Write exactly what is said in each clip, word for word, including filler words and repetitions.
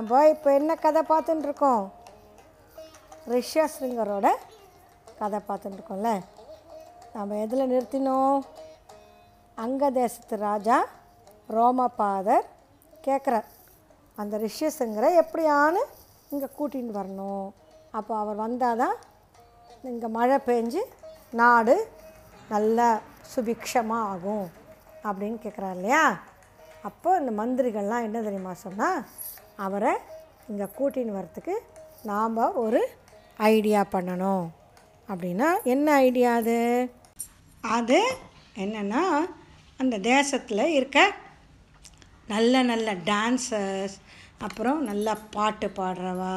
நாம் இப்போ என்ன கதை பார்த்துட்டுருக்கோம்? ரிஷ்யசிருங்கரோட கதை பார்த்துட்டுருக்கோம்ல. நம்ம எதில் நிறுத்தினோம்? அங்க தேசத்து ராஜா ரோமபாதர் கேட்குறார், அந்த ரிஷ்யசிருங்கரை எப்படியானு இங்கே கூட்டின்னு வரணும். அப்போ அவர் வந்தால் தான் இங்கே மழை பெஞ்சு நாடு நல்லா சுபிக்ஷமாக ஆகும் அப்படின்னு கேட்குறார் இல்லையா? அப்போ இந்த மந்திரிகள்லாம் என்ன தெரியுமா சொன்னால், அவரை இங்கே கூட்டின்னு வரத்துக்கு நாம் ஒரு ஐடியா பண்ணணும் அப்படின்னா. என்ன ஐடியா அது? அது என்னென்னா, அந்த தேசத்தில் இருக்க நல்ல நல்ல டான்ஸர்ஸ், அப்புறம் நல்லா பாட்டு பாடுறவா,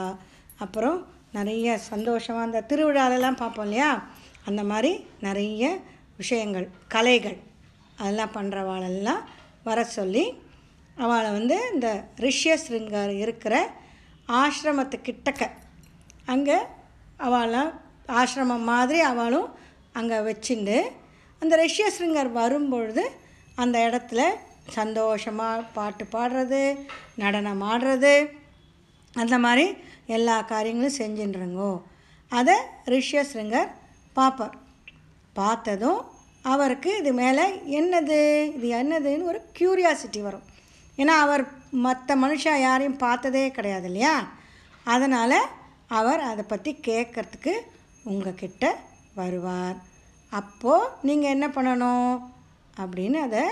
அப்புறம் நிறைய சந்தோஷமாக அந்த திருவிழாலெல்லாம் பார்ப்போம் இல்லையா, அந்த மாதிரி நிறைய விஷயங்கள் கலைகள் அதெல்லாம் பண்ணுறவாளெல்லாம் வர சொல்லி அவளை வந்து இந்த ரிஷ்யசிருங்கர் இருக்கிற ஆசிரமத்துக்கிட்டக்க அங்கே அவளை ஆசிரமம் மாதிரி அவளும் அங்கே வச்சுண்டு அந்த ரிஷ்யசிருங்கர் வரும்பொழுது அந்த இடத்துல சந்தோஷமாக பாட்டு பாடுறது, நடனம் ஆடுறது, அந்த மாதிரி எல்லா காரியங்களும் செஞ்சுட்டுருங்கோ. அதை ரிஷ்யசிருங்கர் பார்ப்பார். பார்த்ததும் அவருக்கு இது மேலே என்னது இது என்னதுன்னு ஒரு க்யூரியாசிட்டி வரும். ஏன்னா அவர் மற்ற மனுஷா யாரையும் பார்த்ததே கிடையாது இல்லையா? அதனால் அவர் அதை பற்றி கேட்குறதுக்கு உங்கள் கிட்ட வருவார். அப்போது நீங்கள் என்ன பண்ணணும் அப்படின்னு அதை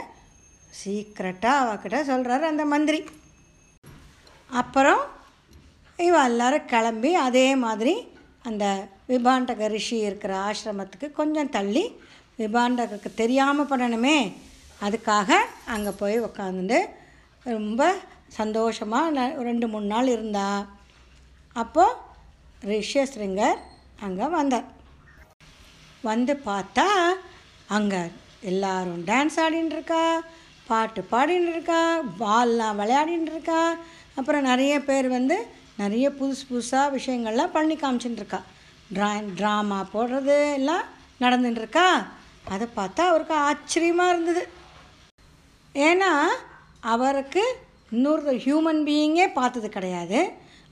சீக்ரெட்டாக அவகிட்ட சொல்கிறாரு அந்த மந்திரி. அப்புறம் இவ எல்லாரும் கிளம்பி அதே மாதிரி அந்த விபாண்டக ரிஷி இருக்கிற ஆசிரமத்துக்கு கொஞ்சம் தள்ளி, விபாண்டகருக்கு தெரியாமல் பண்ணணுமே, அதுக்காக அங்கே போய் உக்காந்துட்டு ரொம்ப சந்தோஷமாக ரெண்டு மூணு நாள் இருந்தா. அப்போது ரிஷ்யசிருங்கர் அங்கே வந்தார். வந்து பார்த்தா அங்கே எல்லோரும் டான்ஸ் ஆடின்னு இருக்கா, பாட்டு பாடின்னு இருக்கா, பால்லாம் விளையாடின்னு இருக்கா, அப்புறம் நிறைய பேர் வந்து நிறைய புதுசு புதுசாக விஷயங்கள்லாம் பண்ணி காமிச்சுட்டு இருக்கா, ட்ரா ட்ராமா போடுறது எல்லாம் நடந்துட்டு இருக்கா. அதை பார்த்தா அவருக்கு ஆச்சரியமாக இருந்தது. ஏன்னா அவருக்கு இன்னொரு ஹியூமன் பீயிங்கே பார்த்தது கிடையாது.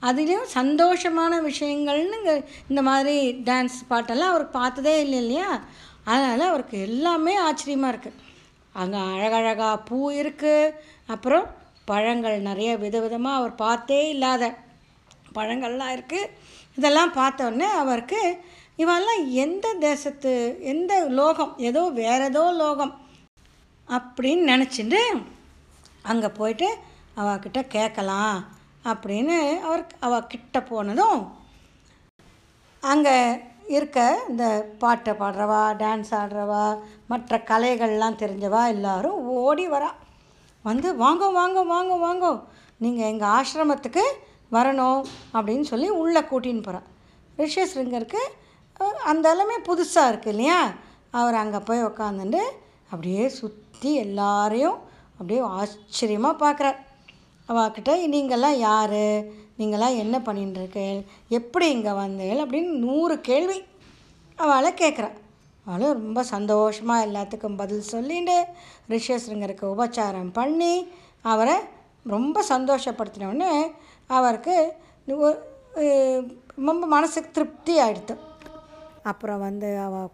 அதுலேயும் சந்தோஷமான விஷயங்கள்னு இந்த மாதிரி டான்ஸ் பாட்டெல்லாம் அவர் பார்த்ததே இல்லை இல்லையா? அதனால் அவருக்கு எல்லாமே ஆச்சரியமாக இருக்குது. அங்கே அழகழகாக பூ இருக்குது, அப்புறம் பழங்கள் நிறைய விதவிதமாக அவர் பார்த்தே இல்லாத பழங்கள்லாம் இருக்குது. இதெல்லாம் பார்த்தோன்னே அவருக்கு இவெல்லாம் எந்த தேசத்து எந்த லோகம், ஏதோ வேறு ஏதோ லோகம் அப்படின்னு நினச்சிட்டு அங்கே போயிட்டு அவகிட்ட கேட்கலாம் அப்படின்னு அவர் அவகிட்ட போனதும் அங்கே இருக்க இந்த பாட்டை பாடுறவா, டான்ஸ் ஆடுறவா, மற்ற கலைகள்லாம் தெரிஞ்சவா எல்லோரும் ஓடி வரா. வந்து வாங்கோ வாங்கோ வாங்கோ வாங்கோ, நீங்கள் எங்கள் ஆசிரமத்துக்கு வரணும் அப்படின்னு சொல்லி உள்ளே கூட்டின்னு போகிறார். ரிஷ்யசிருங்கருக்கு அந்த எல்லாமே புதுசாக இருக்குது இல்லையா? அவர் அங்கே போய் உக்காந்துட்டு அப்படியே சுற்றி எல்லாரையும் அப்படியே ஆச்சரியமாக பார்க்குறார். அவகிட்ட நீங்கள்லாம் யார், நீங்களாம் என்ன பண்ணிட்டுருக்கேள், எப்படி இங்கே வந்தேள் அப்படின்னு நூறு கேள்வி அவளை கேட்குறா. அவளும் ரொம்ப சந்தோஷமாக எல்லாத்துக்கும் பதில் சொல்லிட்டு ரிஷ்யசிருங்கருக்கு உபச்சாரம் பண்ணி அவரை ரொம்ப சந்தோஷப்படுத்தினோடனே அவருக்கு ரொம்ப மனசுக்கு திருப்தி ஆகிடுது. அப்புறம் வந்து அவள்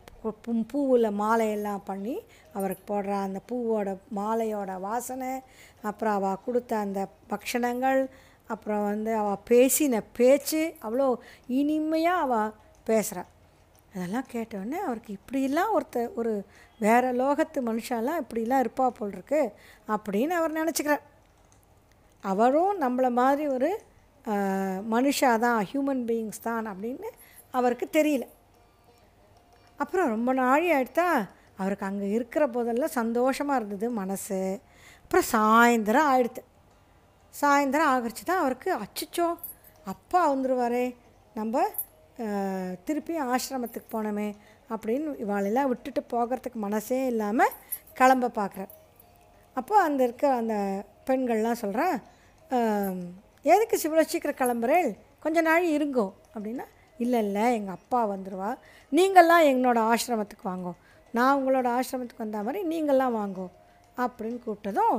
பூவில் மாலையெல்லாம் பண்ணி அவருக்கு போடுற அந்த பூவோட மாலையோட வாசனை, அப்புறம் அவள் கொடுத்த அந்த பக்ஷணங்கள், அப்புறம் வந்து அவள் பேசின பேச்சு, அவ்வளோ இனிமையாக அவள் பேசுகிறாள். அதெல்லாம் கேட்டோடனே அவருக்கு இப்படிலாம் ஒருத்த ஒரு வேறு லோகத்து மனுஷாலாம் இப்படிலாம் இருப்பா போல் இருக்கு அப்படின்னு அவர் நினச்சிக்கிறார். அவரும் நம்மளை மாதிரி ஒரு மனுஷா தான், ஹியூமன் பீயிங்ஸ் தான் அப்படின்னு அவருக்கு தெரியல. அப்புறம் ரொம்ப நாழி ஆகிட்டா அவருக்கு அங்கே இருக்கிற போதெல்லாம் சந்தோஷமாக இருந்தது மனசு. அப்புறம் சாயந்தரம் ஆயிடுது. சாயந்தரம் ஆகிடுச்சு தான் அவருக்கு அச்சிச்சோ அப்பா வந்துடுவாரே, நம்ம திருப்பி ஆசிரமத்துக்கு போனோமே அப்படின்னு இவாளெல்லாம் விட்டுட்டு போகிறதுக்கு மனசே இல்லாமல் கிளம்ப பார்க்குற. அப்போ அந்த இருக்க அந்த பெண்கள்லாம் சொல்கிறேன், எதுக்கு இவ்வளோ சீக்கிரம் கிளம்புறேள், கொஞ்ச நாள் இருங்கோ அப்படின்னா, இல்லை இல்லை எங்கள் அப்பா வந்துடுவா, நீங்கள்லாம் எங்களோடய ஆசிரமத்துக்கு வாங்கோ, நான் உங்களோட ஆசிரமத்துக்கு வந்த மாதிரி நீங்கள்லாம் வாங்கோ அப்படின்னு கூப்பிட்டதும்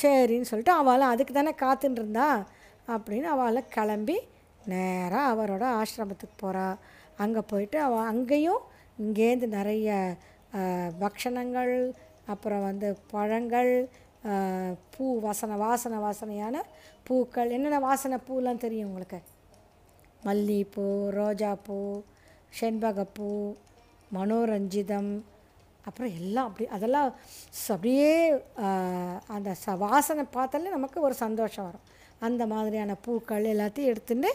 சரின்னு சொல்லிட்டு அவளும் அதுக்கு தானே காத்துன்னு இருந்தா. அப்படின்னு அவளை கிளம்பி நேராக அவரோட ஆசிரமத்துக்கு போகிறா. அங்கே போயிட்டு அவள் அங்கேயும் இங்கேருந்து நிறைய பக்ஷணங்கள், அப்புறம் வந்து பழங்கள், பூ வாசனை வாசனை வாசனையான பூக்கள், என்னென்ன வாசனை பூலாம் தெரியும் உங்களுக்கு? மல்லிகைப்பூ, ரோஜாப்பூ, செண்பகப்பூ, மனோரஞ்சிதம், அப்புறம் எல்லாம் அப்படி அதெல்லாம் அப்படியே அந்த ச வாசனை பார்த்தாலே நமக்கு ஒரு சந்தோஷம் வரும். அந்த மாதிரியான பூக்கள் எல்லாத்தையும் எடுத்துட்டு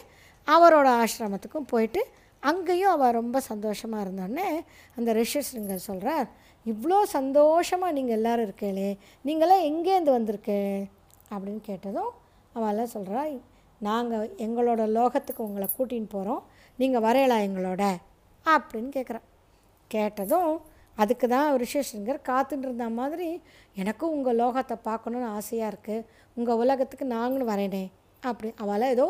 அவரோட ஆசிரமத்துக்கும் போயிட்டு அங்கேயும் அவள் ரொம்ப சந்தோஷமாக இருந்தானே. அந்த ரிஷ்யசிருங்கர் சொல்கிறார், இவ்வளோ சந்தோஷமாக நீங்கள் எல்லோரும் இருக்கீங்களே, நீங்களாம் எங்கேருந்து வந்திருக்கே அப்படின்னு கேட்டதும் அவெல்லாம் சொல்கிறா, நாங்கள் எங்களோட லோகத்துக்கு உங்களை கூட்டின்னு போகிறோம், நீங்கள் வரையலாம் எங்களோட அப்படின்னு கேட்குறேன். கேட்டதும் அதுக்கு தான் ரிஷ்யசிருங்கர் காத்துட்டு இருந்த மாதிரி, எனக்கும் உங்கள் லோகத்தை பார்க்கணுன்னு ஆசையாக இருக்குது, உங்கள் உலகத்துக்கு நாங்களும் வரையினே அப்படி அவெல்லாம் ஏதோ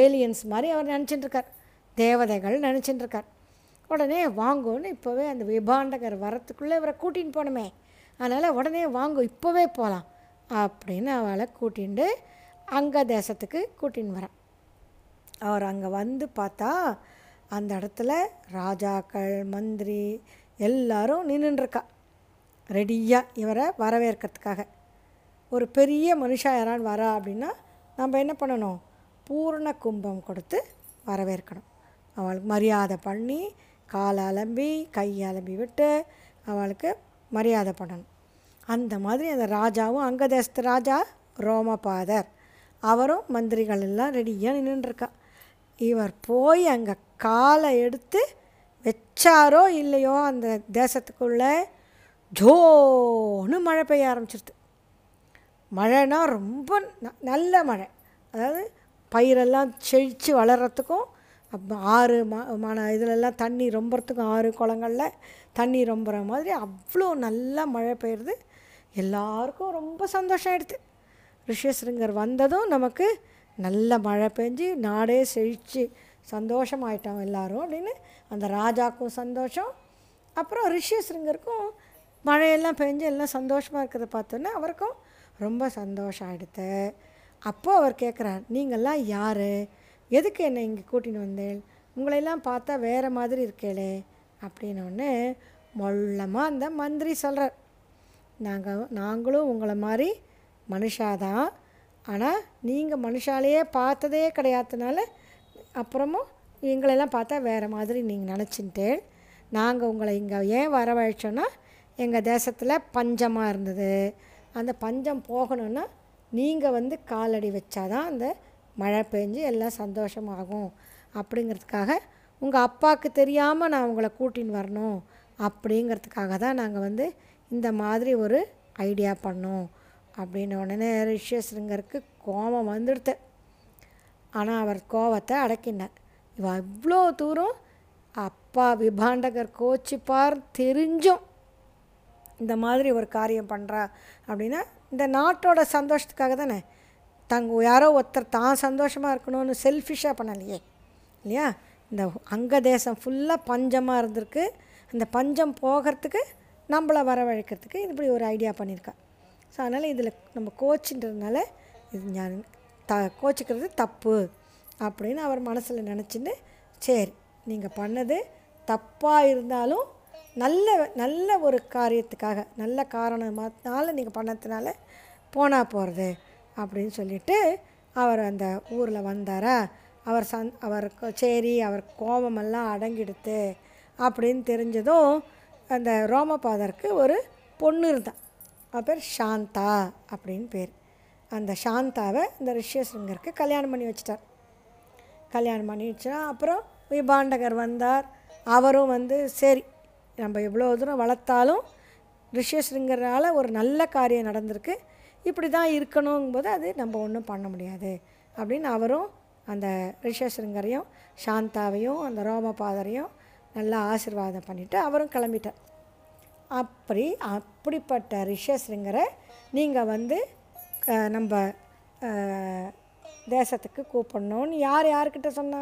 ஏலியன்ஸ் மாதிரி அவர் நினச்சிட்டுருக்கார், தேவதைகள் நினச்சிட்டுருக்கார். உடனே வாங்குன்னு இப்போவே அந்த விபாண்டகர் வரத்துக்குள்ளே இவரை கூட்டின்னு போகணுமே, அதனால் உடனே வாங்கும் இப்போவே போகலாம் அப்படின்னு அவளை கூட்டிகிட்டு அங்க தேசத்துக்கு கூட்டின்னு வரான். அவர் அங்கே வந்து பார்த்தா அந்த இடத்துல ராஜாக்கள், மந்திரி எல்லாரும் நின்றுருக்கா ரெடியாக இவரை வரவேற்கிறதுக்காக. ஒரு பெரிய மனுஷன் யாரான்னு வரா அப்படின்னா நம்ம என்ன பண்ணணும்? பூர்ண கும்பம் கொடுத்து வரவேற்கணும். அவளுக்கு மரியாதை பண்ணி காலை அலம்பி கை அலம்பி விட்டு அவளுக்கு மரியாதை பண்ணணும். அந்த மாதிரி அந்த ராஜாவும் அங்க தேசத்து ராஜா ரோமபாதர் அவரும் மந்திரிகள் எல்லாம் ரெடியாக நின்றுருக்கா. இவர் போய் அங்கே காலை எடுத்து வச்சாரோ இல்லையோ அந்த தேசத்துக்குள்ளே ஜோன்னு மழை பெய்ய ஆரம்பிச்சிருது. மழைனா ரொம்ப ந நல்ல மழை, அதாவது பயிரெல்லாம் செழித்து வளர்கிறதுக்கும், ஆறு மான இதிலெல்லாம் தண்ணி ரொம்பறதுக்கும், ஆறு குளங்களில் தண்ணி ரொம்புற மாதிரி அவ்வளோ நல்லா மழை பெய்யுறது. எல்லாருக்கும் ரொம்ப சந்தோஷம் ஆகிடுது. ரிஷ்யசிருங்கர் வந்ததும் நமக்கு நல்ல மழை பெஞ்சு நாடே செழித்து சந்தோஷமாயிட்டோம் எல்லோரும் அப்படின்னு அந்த ராஜாவுக்கும் சந்தோஷம். அப்புறம் ரிஷ்யசிருங்கருக்கும் மழையெல்லாம் பெஞ்சு எல்லாம் சந்தோஷமாக இருக்கிறத பார்த்தோன்னே அவருக்கும் ரொம்ப சந்தோஷம் ஆகிடுது. அப்போது அவர் கேட்குறார், நீங்கள்லாம் யார், எதுக்கு என்னை இங்கே கூட்டின்னு வந்தேன், உங்களையெல்லாம் பார்த்தா வேறு மாதிரி இருக்கேளே அப்படின்னொடனே மொல்லமாக அந்த மந்திரி சொல்கிறார், நாங்கள் நாங்களும் உங்களை மாதிரி மனுஷாதான், ஆனால் நீங்கள் மனுஷாலேயே பார்த்ததே கிடையாதுனால அப்புறமும் எங்களெல்லாம் பார்த்தா வேறு மாதிரி நீங்கள் நினச்சிட்டேன். நாங்கள் உங்களை இங்கே ஏன் வரவழைச்சோன்னா எங்கள் தேசத்தில் பஞ்சமாக இருந்தது, அந்த பஞ்சம் போகணுன்னா நீங்கள் வந்து காலடி வச்சாதான் அந்த மழை பெஞ்சு எல்லாம் சந்தோஷமாகும், அப்படிங்கிறதுக்காக உங்கள் அப்பாவுக்கு தெரியாமல் நான் உங்களை கூட்டின்னு வரணும் அப்படிங்கிறதுக்காக தான் நாங்கள் வந்து இந்த மாதிரி ஒரு ஐடியா பண்ணோம் அப்படின்னு உடனே ரிஷ்யசிருங்கருக்கு கோபம் வந்துடுது. ஆனால் அவர் கோபத்தை அடக்கினார். இவ இவ்வளோ தூரம் அப்பா விபாண்டகர் கோச்சிப்பார் தெரிஞ்சும் இந்த மாதிரி ஒரு காரியம் பண்ணுறா அப்படின்னா இந்த நாட்டோட சந்தோஷத்துக்காக தானே, தங்க யாரோ ஒருத்தர் தான் சந்தோஷமாக இருக்கணும்னு செல்ஃபிஷாக பண்ணலையே இல்லையா. இந்த அங்க தேசம் ஃபுல்லாக பஞ்சமாக இருந்திருக்கு, அந்த பஞ்சம் போகிறதுக்கு நம்மளை வரவழைக்கிறதுக்கு இது இப்படி ஒரு ஐடியா பண்ணியிருக்கா. ஸோ அதனால் இதில் நம்ம கோச்சுன்றதுனால இது ஞான் த கோச்சிக்கிறது தப்பு அப்படின்னு அவர் மனசில் நினச்சின்னு, சரி நீங்கள் பண்ணது தப்பாக இருந்தாலும் நல்ல நல்ல ஒரு காரியத்துக்காக நல்ல காரணமானால நீங்கள் பண்ணதுனால போனால் போகிறது அப்படின்னு சொல்லிவிட்டு அவர் அந்த ஊரில் வந்தாரா. அவர் சந் அவர் சரி அவர் கோபமெல்லாம் அடங்கிடுத்து அப்படின்னு தெரிஞ்சதும் அந்த ரோமபாதருக்கு ஒரு பொண்ணு இருந்தான், அவள் பேர் சாந்தா அப்படின்னு பேர். அந்த சாந்தாவை இந்த ரிஷ்யசிருங்கருக்கு கல்யாணம் பண்ணி வச்சிட்டார். கல்யாணம் பண்ணி வச்சா அப்புறம் விபாண்டகர் வந்தார். அவரும் வந்து சரி நம்ம எவ்வளோ தூரம் வளர்த்தாலும் ரிஷ்யசிருங்கரால் ஒரு நல்ல காரியம் நடந்திருக்கு, இப்படி தான் இருக்கணுங்கும்போது அது நம்ம ஒன்றும் பண்ண முடியாது அப்படின்னு அவரும் அந்த ரிஷ்யசிருங்கரையும் சாந்தாவையும் அந்த ரோமபாதரையும் நல்லா ஆசீர்வாதம் பண்ணிவிட்டு அவரும் கிளம்பிட்டார். அப்படி அப்படிப்பட்ட ரிஷ்யசிருங்கரை நீங்கள் வந்து நம்ம தேசத்துக்கு கூப்பிடணும்னு யார் யார்கிட்ட சொன்னா?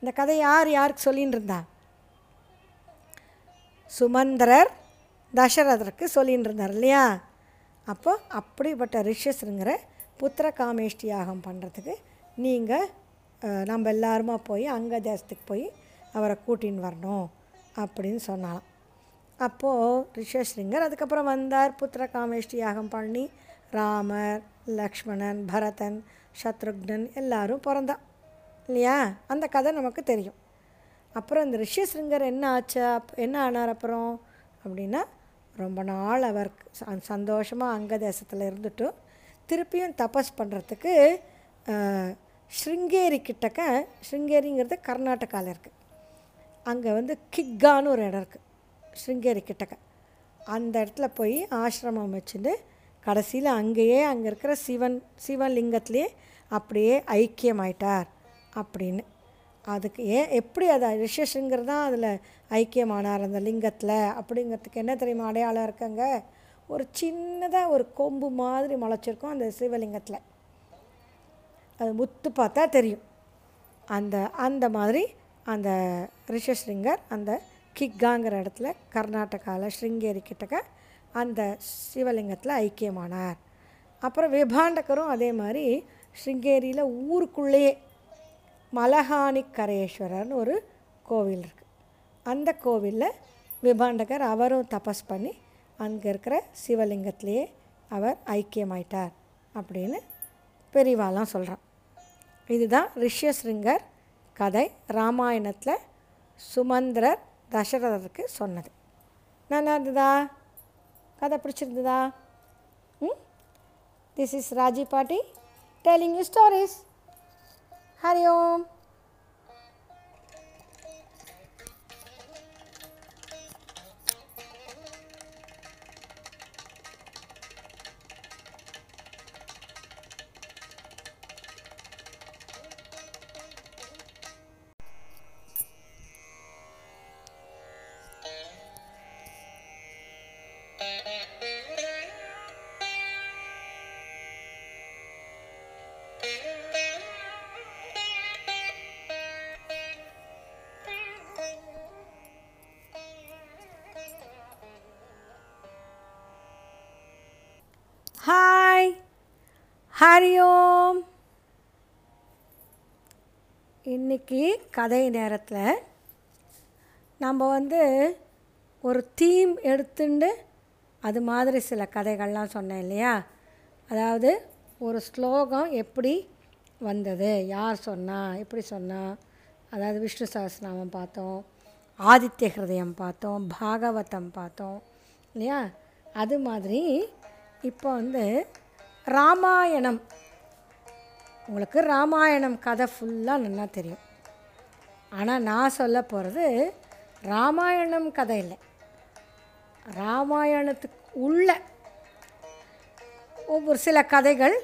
இந்த கதை யார் யாருக்கு சொல்லின்னு இருந்தா? சுமந்திரர் தசரதருக்கு சொல்லின்னு இருந்தார் இல்லையா. அப்போ அப்படிப்பட்ட ரிஷ்யசிருங்கரை புத்திர காமேஷ்டி யாகம் பண்ணுறதுக்கு நீங்கள் நம்ம எல்லாருமா போய் அங்க தேசத்துக்கு போய் அவரை கூட்டின்னு வரணும் அப்படின்னு சொன்னாலாம். அப்போது ரிஷ்யசிருங்கர் அதுக்கப்புறம் வந்தார். புத்திர காமேஷ்டி யாகம் பண்ணி ராமர், லக்ஷ்மணன், பரதன், சத்ருக்னன் எல்லாரும் பிறந்தான் இல்லையா? அந்த கதை நமக்கு தெரியும். அப்புறம் இந்த ரிஷ்யசிருங்கர் என்ன ஆச்சு, அப் என்ன ஆனார் அப்புறம் அப்படின்னா, ரொம்ப நாள் அவர் சந்தோஷமாக அங்க தேசத்தில் இருந்துட்டு திருப்பியும் தபஸ் பண்ணுறதுக்கு ஸ்ருங்கேரி கிட்டக்க, ஸ்ருங்கேரிங்கிறது கர்நாடகாவில் இருக்குது, அங்கே வந்து கிக்கான்னு ஒரு இடம் இருக்குது ஸ்ருங்கேரி கிட்டக்க, அந்த இடத்துல போய் ஆசிரமம் வச்சுட்டு கடைசியில் அங்கேயே அங்கே இருக்கிற சிவன் சிவன் லிங்கத்திலே அப்படியே ஐக்கியமாயிட்டார் அப்படின்னு. அதுக்கு ஏன் எப்படி அதை ரிஷ்யசிருங்கர் தான் அதில் ஐக்கியமானார் அந்த லிங்கத்தில் அப்படிங்கிறதுக்கு என்ன தெரியுமா அடையாளம் இருக்குங்க? ஒரு சின்னதாக ஒரு கொம்பு மாதிரி முளைச்சிருக்கும் அந்த சிவலிங்கத்தில், அது முத்து பார்த்தா தெரியும். அந்த அந்த மாதிரி அந்த ரிஷ்யசிருங்கர் அந்த கிக்காங்கிற இடத்துல கர்நாடகாவில் ஸ்ருங்கேரி கிட்டக்க அந்த சிவலிங்கத்தில் ஐக்கியமானார். அப்புறம் விபாண்டகரும் அதே மாதிரி ஸ்ருங்கேரியில் ஊருக்குள்ளேயே மலஹானிக்கரேஸ்வரர்னு ஒரு கோவில் இருக்குது, அந்த கோவிலில் விபாண்டகர் அவரும் தபஸ் பண்ணி அங்கே இருக்கிற சிவலிங்கத்திலேயே அவர் ஐக்கியமாயிட்டார் அப்படின்னு பெரியவாலாம் சொல்கிறான். இதுதான் ரிஷ்யசிருங்கர் கதை ராமாயணத்தில் சுமந்திரர் தசரதருக்கு சொன்னது. நல்லா இருந்ததா? கதை பிடிச்சிருந்ததா? ம் திஸ் இஸ் ராஜி பாட்டி telling you stories. Hari Om. Hi, Hari Om. இன்றைக்கி கதை நேரத்தில் நம்ம வந்து ஒரு தீம் எடுத்துண்டு அது மாதிரி சில கதைகள்லாம் சொன்னேன் இல்லையா? அதாவது ஒரு ஸ்லோகம் எப்படி வந்தது, யார் சொன்னா, எப்படி சொன்னா, அதாவது விஷ்ணு சஹஸ்ரநாமம் பார்த்தோம், ஆதித்ய ஹிருதயம் பார்த்தோம், பாகவதம் பார்த்தோம் இல்லையா? அது மாதிரி இப்போ வந்து ராமாயணம், உங்களுக்கு ராமாயணம் கதை ஃபுல்லாக நல்லா தெரியும். ஆனால் நான் சொல்ல போகிறது ராமாயணம் கதை இல்லை, ராமாயணத்துக்கு உள்ள ஒவ்வொரு சில கதைகள்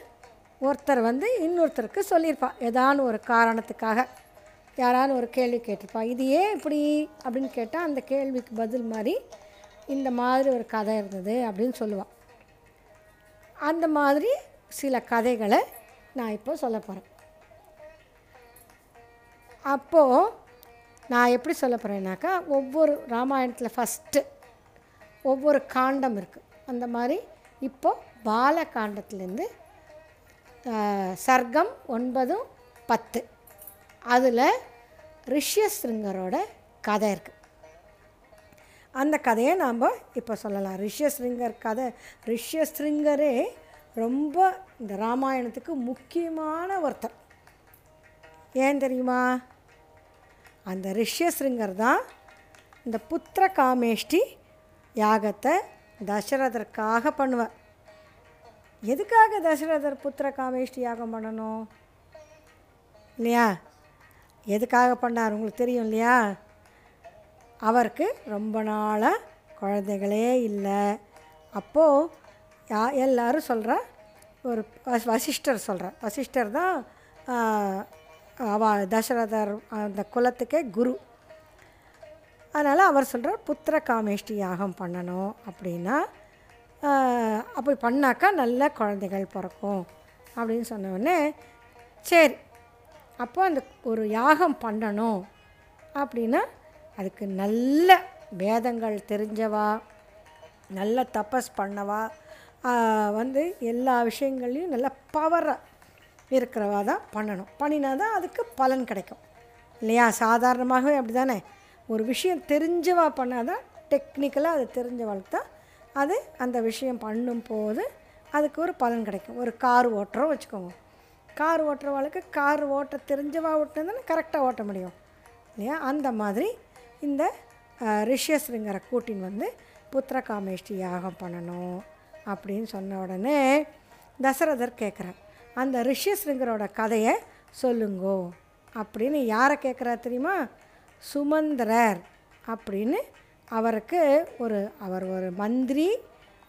ஒருத்தர் வந்து இன்னொருத்தருக்கு சொல்லியிருப்பா, ஏதான ஒரு காரணத்துக்காக யாரான ஒரு கேள்வி கேட்டிருப்பா, இது ஏன் இப்படி அப்படின்னு கேட்டால் அந்த கேள்விக்கு பதில் மாதிரி இந்த மாதிரி ஒரு கதை இருந்தது அப்படின்னு சொல்லுவாள். அந்த மாதிரி சில கதைகளை நான் இப்போ சொல்ல போகிறேன். அப்போது நான் எப்படி சொல்ல போகிறேன்னாக்கா, ஒவ்வொரு ராமாயணத்தில் ஃபஸ்ட்டு ஒவ்வொரு காண்டம் இருக்குது, அந்த மாதிரி இப்போது பால காண்டத்துலேருந்து சர்க்கம் ஒன்பதும் பத்து அதில் ரிஷ்யசிருங்கரோட கதை இருக்குது. அந்த கதையை நாம் இப்போ சொல்லலாம். ரிஷ்யசிருங்கர் கதை, ரிஷ்யசிருங்கரே ரொம்ப இந்த ராமாயணத்துக்கு முக்கியமான ஒருத்தர். ஏன் தெரியுமா? அந்த ரிஷ்யசிருங்கர் தான் இந்த புத்திர காமேஷ்டி யாகத்தை தசரதற்காக பண்ணுவார். எதுக்காக தசரதர் புத்திர காமேஷ்டி யாகம் பண்ணணும் இல்லையா? எதுக்காக பண்ணார் உங்களுக்கு தெரியும் இல்லையா? அவருக்கு ரொம்ப நாளாக குழந்தைகளே இல்லை. அப்போது யா எல்லோரும் சொல்கிற ஒரு வசிஷ்டர் சொல்கிறார், வசிஷ்டர் தான் அவ தசரதர் அந்த குலத்துக்கே குரு. அதனால் அவர் சொல்கிறார் புத்திர காமேஷ்டி யாகம் பண்ணணும் அப்படின்னா அப்படி பண்ணாக்கா நல்ல குழந்தைகள் பிறக்கும் அப்படின்னு சொன்னோடனே சரி அப்போ அந்த ஒரு யாகம் பண்ணணும் அப்படின்னா அதுக்கு நல்ல வேதங்கள் தெரிஞ்சவா, நல்ல தபஸ் பண்ணவா, வந்து எல்லா விஷயங்கள்லையும் நல்லா பவராக இருக்கிறவா தான் பண்ணணும். பண்ணினா தான் அதுக்கு பலன் கிடைக்கும் இல்லையா? சாதாரணமாகவே அப்படி தானே, ஒரு விஷயம் தெரிஞ்சவா பண்ணால் தான், டெக்னிக்கலாக அது தெரிஞ்சவளுக்கு தான் அது அந்த விஷயம் பண்ணும்போது அதுக்கு ஒரு பலன் கிடைக்கும். ஒரு கார் ஓட்டுறோம் வச்சுக்கோங்க, கார் ஓட்டுறவாளுக்கு கார் ஓட்ட தெரிஞ்சவா ஓட்டுனதுன்னு கரெக்டாக ஓட்ட முடியும் இல்லையா? அந்த மாதிரி இந்த ரிஷ்யசிருங்கர கூட்டின் வந்து புத்திர காமேஷ்டி யாகம் பண்ணணும் அப்படின்னு சொன்ன உடனே தசரதர் கேட்குறார், அந்த ரிஷ்யசிருங்கரோட கதையை சொல்லுங்கோ அப்படின்னு. யாரை கேட்குறார் தெரியுமா? சுமந்திரர் அப்படின்னு. அவருக்கு ஒரு அவர் ஒரு மந்திரி,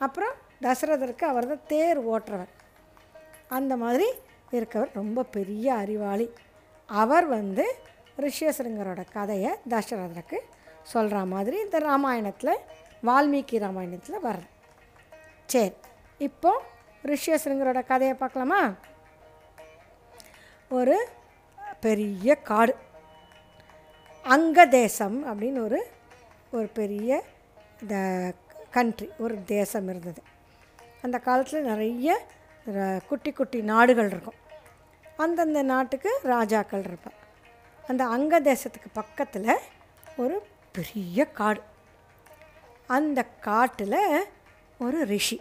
அப்புறம் தசரதருக்கு அவர் தான் தேர் ஓட்டுறவர். அந்த மாதிரி இருக்கவர் ரொம்ப பெரிய அறிவாளி. அவர் வந்து ரிஷ்யசிருங்கரோட கதையை தசரதருக்கு சொல்கிற மாதிரி இந்த ராமாயணத்தில், வால்மீகி ராமாயணத்தில் வர்றது. சரி, இப்போது ரிஷ்யசிருங்கரோட கதையை பார்க்கலாமா? ஒரு பெரிய காடு, அங்க தேசம் அப்படின்னு ஒரு ஒரு பெரிய த கண்ட்ரி, ஒரு தேசம் இருந்தது. அந்த காலத்தில் நிறைய குட்டி குட்டி நாடுகள் இருக்கும், அந்தந்த நாட்டுக்கு ராஜாக்கள் இருப்பான். அந்த அங்க தேசத்துக்கு பக்கத்தில் ஒரு பெரிய காடு. அந்த காட்டில் ஒரு ரிஷி,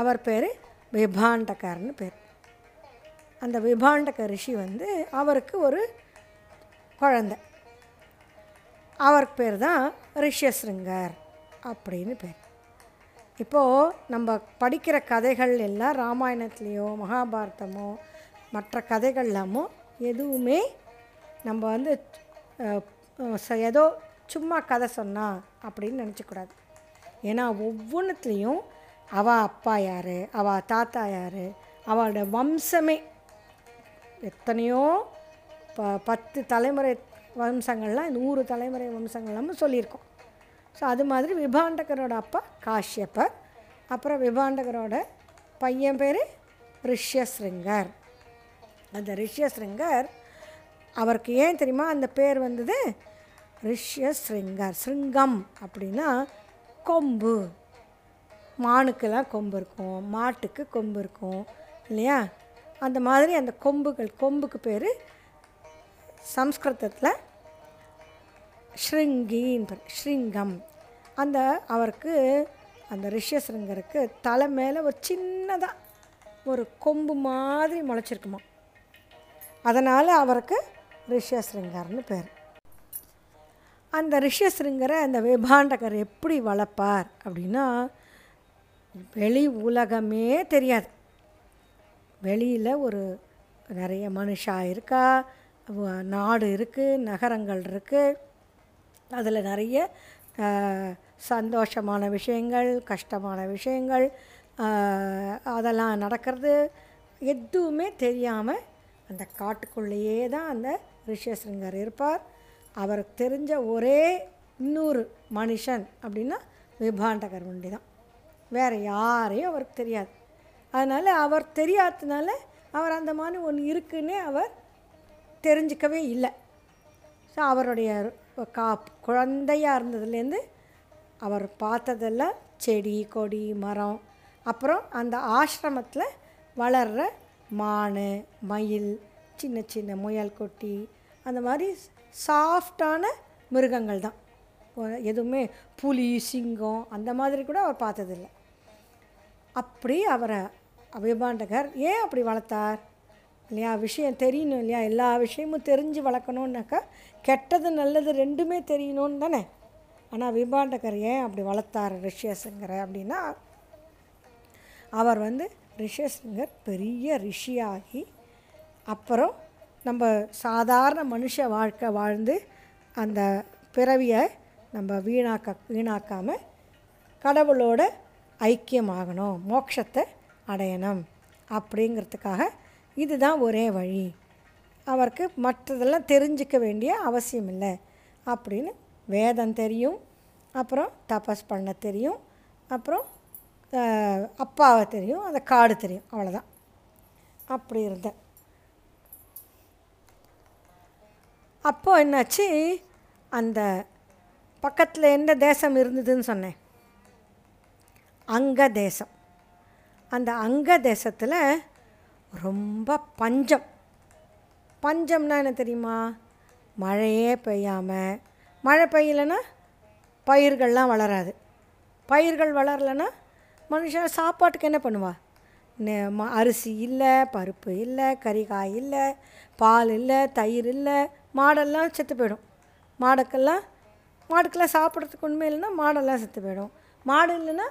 அவர் பேர் விபாண்டகர்னு பேர். அந்த விபாண்டக ரிஷி வந்து அவருக்கு ஒரு குழந்த, அவருக்கு பேர் தான் ரிஷ்யசிருங்கர் அப்படின்னு பேர். இப்போது நம்ம படிக்கிற கதைகள் எல்லாம் ராமாயணத்துலேயோ மகாபாரதமோ மற்ற கதைகள்லாமோ எதுவுமே நம்ம வந்து ஏதோ சும்மா கதை சொன்னால் அப்படின்னு நினச்சிக்கூடாது. ஏன்னா ஒவ்வொன்றுத்துலேயும் அவள் அப்பா யார், அவள் தாத்தா யார், அவளோட வம்சமே எத்தனையோ ப பத்து தலைமுறை வம்சங்கள்லாம், நூறு தலைமுறை வம்சங்கள்லாம் சொல்லியிருக்கோம். ஸோ அது மாதிரி விபாண்டகரோட அப்பா காஷ்யப்பர், அப்புறம் விபாண்டகரோட பையன் பேர் ரிஷ்யசிருங்கர். அந்த ரிஷ்யசிருங்கர் அவருக்கு ஏன் தெரியுமா அந்த பேர் வந்தது? ரிஷ்யசிருங்கர், சிருங்கம் அப்படின்னா கொம்பு. மானுக்கெல்லாம் கொம்பு இருக்கும், மாட்டுக்கு கொம்பு இருக்கும் இல்லையா? அந்த மாதிரி அந்த கொம்புகள், கொம்புக்கு பேர் சம்ஸ்கிருதத்தில் ஸ்ருங்கின்னு பேர், ஸ்ருங்கம். அந்த அவருக்கு, அந்த ரிஷ்யசிருங்கருக்கு தலை மேலே ஒரு சின்னதாக ஒரு கொம்பு மாதிரி முளைச்சிருக்குமா, அதனால் அவருக்கு ரிஷ்யசிருங்கர்னு பேர். அந்த ரிஷ்யசிருங்கரை அந்த விபாண்டகர் எப்படி வளர்ப்பார் அப்படின்னா, வெளி உலகமே தெரியாது. வெளியில் ஒரு நிறைய மனுஷா இருக்கா, நாடு இருக்குது, நகரங்கள் இருக்குது, அதில் நிறைய சந்தோஷமான விஷயங்கள், கஷ்டமான விஷயங்கள் அதெல்லாம் நடக்கிறது. எதுவுமே தெரியாமல் அந்த காட்டுக்குள்ளேயே தான் அந்த ரிஷ்யசிருங்கர் இருப்பார். அவருக்கு தெரிஞ்ச ஒரே இன்னொரு மனுஷன் அப்படின்னா விபாண்டகர் ஒண்டி தான், வேறு யாரையும் அவருக்கு தெரியாது. அதனால் அவர் தெரியாததுனால அவர் அந்த மாதிரி ஒன்று இருக்குன்னே அவர் தெரிஞ்சிக்கவே இல்லை. ஸோ அவருடைய கா குழந்தையாக இருந்ததுலேருந்து அவர் பார்த்ததெல்லாம் செடி கொடி மரம், அப்புறம் அந்த ஆசிரமத்தில் வளர்கிற மானு மயில், சின்ன சின்ன முயல் கொட்டி, அந்த மாதிரி சாஃப்டான மிருகங்கள் தான். எதுவுமே புலி சிங்கம் அந்த மாதிரி கூட அவர் பார்த்ததில்லை. அப்படி அவரை விபாண்டகர் ஏன் அப்படி வளர்த்தார் இல்லையா? விஷயம் தெரியணும் இல்லையா? எல்லா விஷயமும் தெரிஞ்சு வளர்க்கணுன்னாக்கா கெட்டது நல்லது ரெண்டுமே தெரியணும்னு தானே. ஆனால் விபாண்டகர் ஏன் அப்படி வளர்த்தார் ரிஷ்யசிருங்கர் அப்படின்னா, அவர் வந்து ரிஷ்யசிருங்கர் பெரிய ரிஷியாகி அப்புறம் நம்ம சாதாரண மனுஷ வாழ்க்கை வாழ்ந்து அந்த பிறவியை நம்ம வீணாக்க வீணாக்காமல் கடவுளோட ஐக்கியமாகணும், மோட்சத்தை அடையணும் அப்படிங்கிறதுக்காக இதுதான் ஒரே வழி. அவருக்கு மற்றதெல்லாம் தெரிஞ்சிக்க வேண்டிய அவசியம் இல்லை அப்படின்னு வேதம் தெரியும், அப்புறம் தபஸ் பண்ண தெரியும், அப்புறம் அப்பாவை தெரியும், அந்த காடு தெரியும், அவ்வளோதான் அப்படி இருந்த. அப்போது என்னாச்சு? அந்த பக்கத்தில் எந்த தேசம் இருந்ததுன்னு சொன்னேன், அங்க தேசம். அந்த அங்க தேசத்தில் ரொம்ப பஞ்சம். பஞ்சம்னா என்ன தெரியுமா? மழையே பெய்யாமல், மழை பெய்யலைன்னா பயிர்கள்லாம் வளராது, பயிர்கள் வளரலைன்னா மனுஷன் சாப்பாட்டுக்கு என்ன பண்ணுவா? அரிசி இல்லை, பருப்பு இல்லை, கறிகாய் இல்லை, பால் இல்லை, தயிர் இல்லை, மாடெல்லாம் செத்து போயிடும். மாடுக்கெல்லாம் மாடுக்கெல்லாம் சாப்பிட்றதுக்கு ஒன்றுமே இல்லைன்னா மாடெல்லாம் செத்து போயிடும். மாடு இல்லைன்னா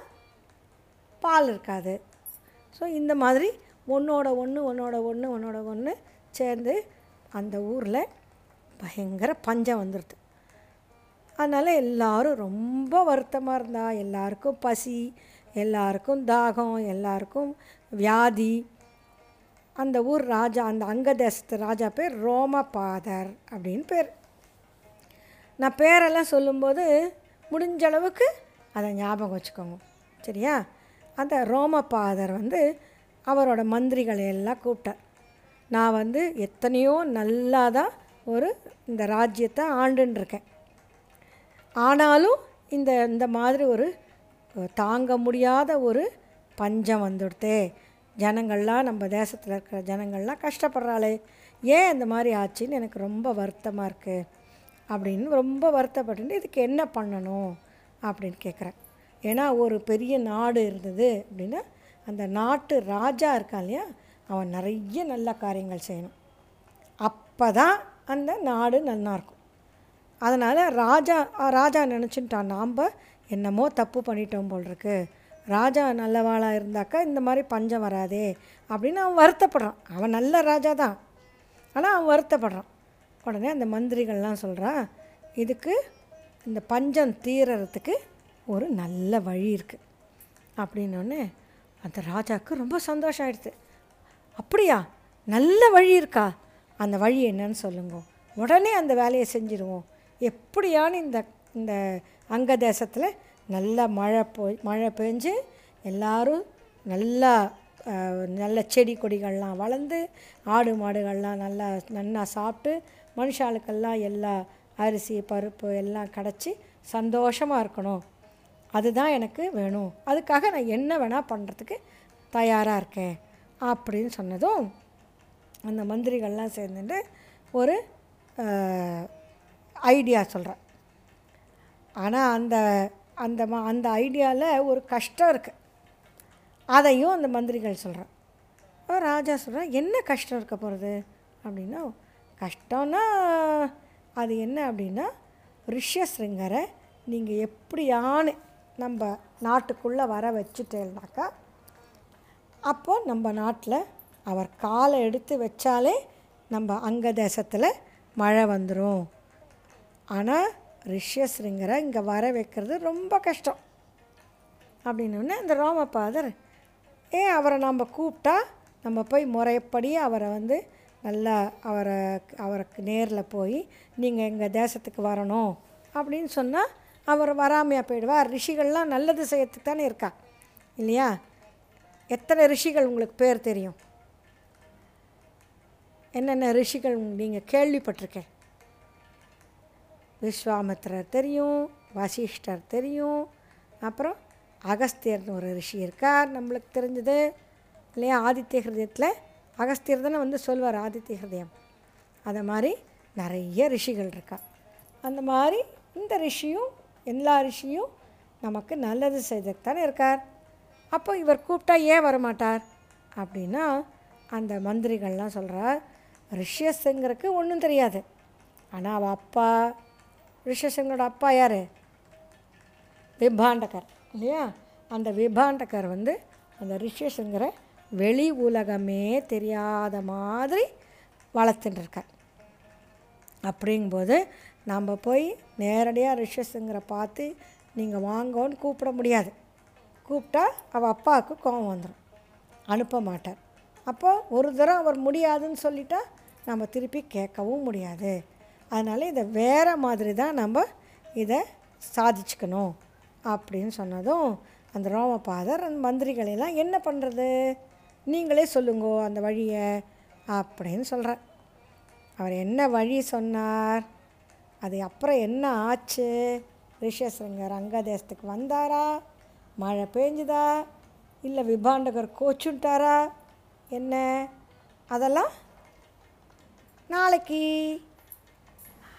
பால் இருக்காது. ஸோ இந்த மாதிரி ஒன்றோட ஒன்று ஒன்றோட ஒன்று ஒன்றோட ஒன்று சேர்ந்து அந்த ஊரில் பயங்கர பஞ்சம் வந்துடுது. அதனால் எல்லோரும் ரொம்ப வருத்தமாக இருந்தா, எல்லாருக்கும் பசி, எல்லாருக்கும் தாகம், எல்லாருக்கும் வியாதி. அந்த ஊர் ராஜா, அந்த அங்க தேசத்து ராஜா பேர் ரோமபாதர் அப்படின்னு பேர். நான் பேரெல்லாம் சொல்லும்போது முடிஞ்ச அளவுக்கு அதை ஞாபகம் வச்சுக்கோங்க, சரியா? அந்த ரோமபாதர் வந்து அவரோட மந்திரிகளை எல்லாம் கூப்பிட்டார். நான் வந்து எத்தனையோ நல்லா தான் ஒரு இந்த ராஜ்யத்தை ஆண்டுன்ட்ருக்கேன், ஆனாலும் இந்த இந்த மாதிரி ஒரு தாங்க முடியாத ஒரு பஞ்சம் வந்துடுத்தே, ஜனங்கள்லாம் நம்ம தேசத்தில் இருக்கிற ஜனங்கள்லாம் கஷ்டப்படுறாளே, ஏன் இந்த மாதிரி ஆச்சுன்னு எனக்கு ரொம்ப வருத்தமாக இருக்குது அப்படின்னு ரொம்ப வருத்தப்பட்டு இதுக்கு என்ன பண்ணணும் அப்படின்னு கேட்குறேன். ஏன்னா ஒரு பெரிய நாடு இருந்தது அப்படின்னா அந்த நாட்டு ராஜா இருக்கான் இல்லையா, அவன் நிறைய நல்ல காரியங்கள் செய்யணும், அப்போ தான் அந்த நாடு நல்லாயிருக்கும். அதனால் ராஜா ராஜா நினச்சிட்டான், நாம் என்னமோ தப்பு பண்ணிட்டோம் போல் இருக்கு, ராஜா நல்லவாளாக இருந்தாக்கா இந்த மாதிரி பஞ்சம் வராதே அப்படின்னு அவன் வருத்தப்படுறான். அவன் நல்ல ராஜா தான், ஆனால் அவன் வருத்தப்படுறான். உடனே அந்த மந்திரிகள்லாம் சொல்கிறான், இதுக்கு இந்த பஞ்சம் தீரறதுக்கு ஒரு நல்ல வழி இருக்குது அப்படின்னோடனே அந்த ராஜாவுக்கு ரொம்ப சந்தோஷம் ஆகிடுது. அப்படியா, நல்ல வழி இருக்கா? அந்த வழி என்னன்னு சொல்லுங்க, உடனே அந்த வேலையை செஞ்சுடுவோம். எப்படியான்னு இந்த இந்த அங்க தேசத்தில் நல்லா மழை போய் மழை பெஞ்சு எல்லோரும் நல்லா நல்ல செடி கொடிகள்லாம் வளர்ந்து ஆடு மாடுகள்லாம் நல்லா நல்லா சாப்பிட்டு மனுஷாளுக்கெல்லாம் எல்லா அரிசி பருப்பு எல்லாம் கிடச்சி சந்தோஷமாக இருக்கணும், அதுதான் எனக்கு வேணும், அதுக்காக நான் என்ன வேணால் பண்ணுறதுக்கு தயாராக இருக்கேன் அப்படின்னு சொன்னதும் அந்த மந்திரிகள்லாம் சேர்ந்துட்டு ஒரு ஐடியா சொல்கிறேன். ஆனால் அந்த அந்த ம அந்த ஐடியாவில் ஒரு கஷ்டம் இருக்குது, அதையும் அந்த மந்திரிகள் சொல்கிறேன். ராஜா சொல்கிறேன், என்ன கஷ்டம் இருக்க போகிறது அப்படின்னா, கஷ்டம்னா அது என்ன அப்படின்னா, ரிஷ்யசிருங்கர நீங்கள் எப்படியானு நம்ம நாட்டுக்குள்ளே வர வச்சுட்டேன்னாக்கா அப்போது நம்ம நாட்டில் அவர் காலை எடுத்து வச்சாலே நம்ம அங்க தேசத்தில் மழை வந்துடும். ஆனால் ரிஷ்யசிருங்கரை இங்கே வர வைக்கிறது ரொம்ப கஷ்டம் அப்படின்னோடனே அந்த ரோமபாதர், ஏன் அவரை நம்ம கூப்பிட்டா நம்ம போய் முறைப்படி அவரை வந்து நல்லா அவரை அவருக்கு நேரில் போய் நீங்கள் எங்கள் தேசத்துக்கு வரணும் அப்படின்னு சொன்னால் அவர் வராமையாக போயிடுவார். ரிஷிகள்லாம் நல்லது செய்யறதுக்கு தானே இருக்கா இல்லையா? எத்தனை ரிஷிகள் உங்களுக்கு பேர் தெரியும்? என்னென்ன ரிஷிகள் நீங்கள் கேள்விப்பட்டிருக்கேன்? விஸ்வாமித்திரர் தெரியும், வசிஷ்டர் தெரியும், அப்புறம் அகஸ்தியர்னு ஒரு ரிஷி இருக்கார் நம்மளுக்கு தெரிஞ்சது இல்லையா? ஆதித்ய ஹிருதயத்தில் அகஸ்தியர் தானே வந்து சொல்வார் ஆதித்ய ஹிருதயம். அதை மாதிரி நிறைய ரிஷிகள் இருக்கா. அந்த மாதிரி இந்த ரிஷியும் எல்லா ரிஷியும் நமக்கு நல்லது செய்தது தானே இருக்கார். அப்போ இவர் கூப்பிட்டா ஏன் வரமாட்டார் அப்படின்னா அந்த மந்திரிகள்லாம் சொல்கிறார், ரிஷ்யசிங்கருக்கு ஒன்றும் தெரியாது, ஆனால் அவள் அப்பா, ரிஷசிங்கரோட அப்பா யார்? விபாண்டகர் இல்லையா? அந்த விபாண்டகர் வந்து அந்த ரிஷசிங்கரை வெளி உலகமே தெரியாத மாதிரி வளர்த்துட்டு இருக்கார். அப்படிங்கும்போது நம்ம போய் நேரடியாக ரிஷசிங்கரை பார்த்து நீங்கள் வாங்கன்னு கூப்பிட முடியாது, கூப்பிட்டா அவள் அப்பாவுக்கு கோபம் வந்துடும், அனுப்ப மாட்டார். அப்போது ஒரு தரம் அவர் முடியாதுன்னு சொல்லிட்டா நம்ம திருப்பி கேட்கவும் முடியாது. அதனால் இதை வேறு மாதிரி தான் நம்ம இதை சாதிச்சுக்கணும் அப்படின்னு சொன்னதும் அந்த ரோமபாதர் அந்த மந்திரிகளெல்லாம், என்ன பண்ணுறது நீங்களே சொல்லுங்கோ அந்த வழியை அப்படின்னு சொல்கிறார். அவர் என்ன வழி சொன்னார், அது அப்புறம் என்ன ஆச்சு? ரிஷசிருங்கர் அங்க தேசத்துக்கு வந்தாரா? மழை பெஞ்சுதா? இல்லை விபாண்டகர் கோச்சுட்டாரா என்ன? அதெல்லாம் நாளைக்கு.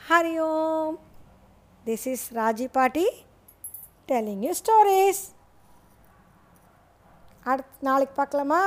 ஹரி ஓம். திஸ் இஸ் ராஜி பாட்டி டெல்லிங் யூ ஸ்டோரிஸ். அடுத்து நாளைக்கு பார்க்கலாமா?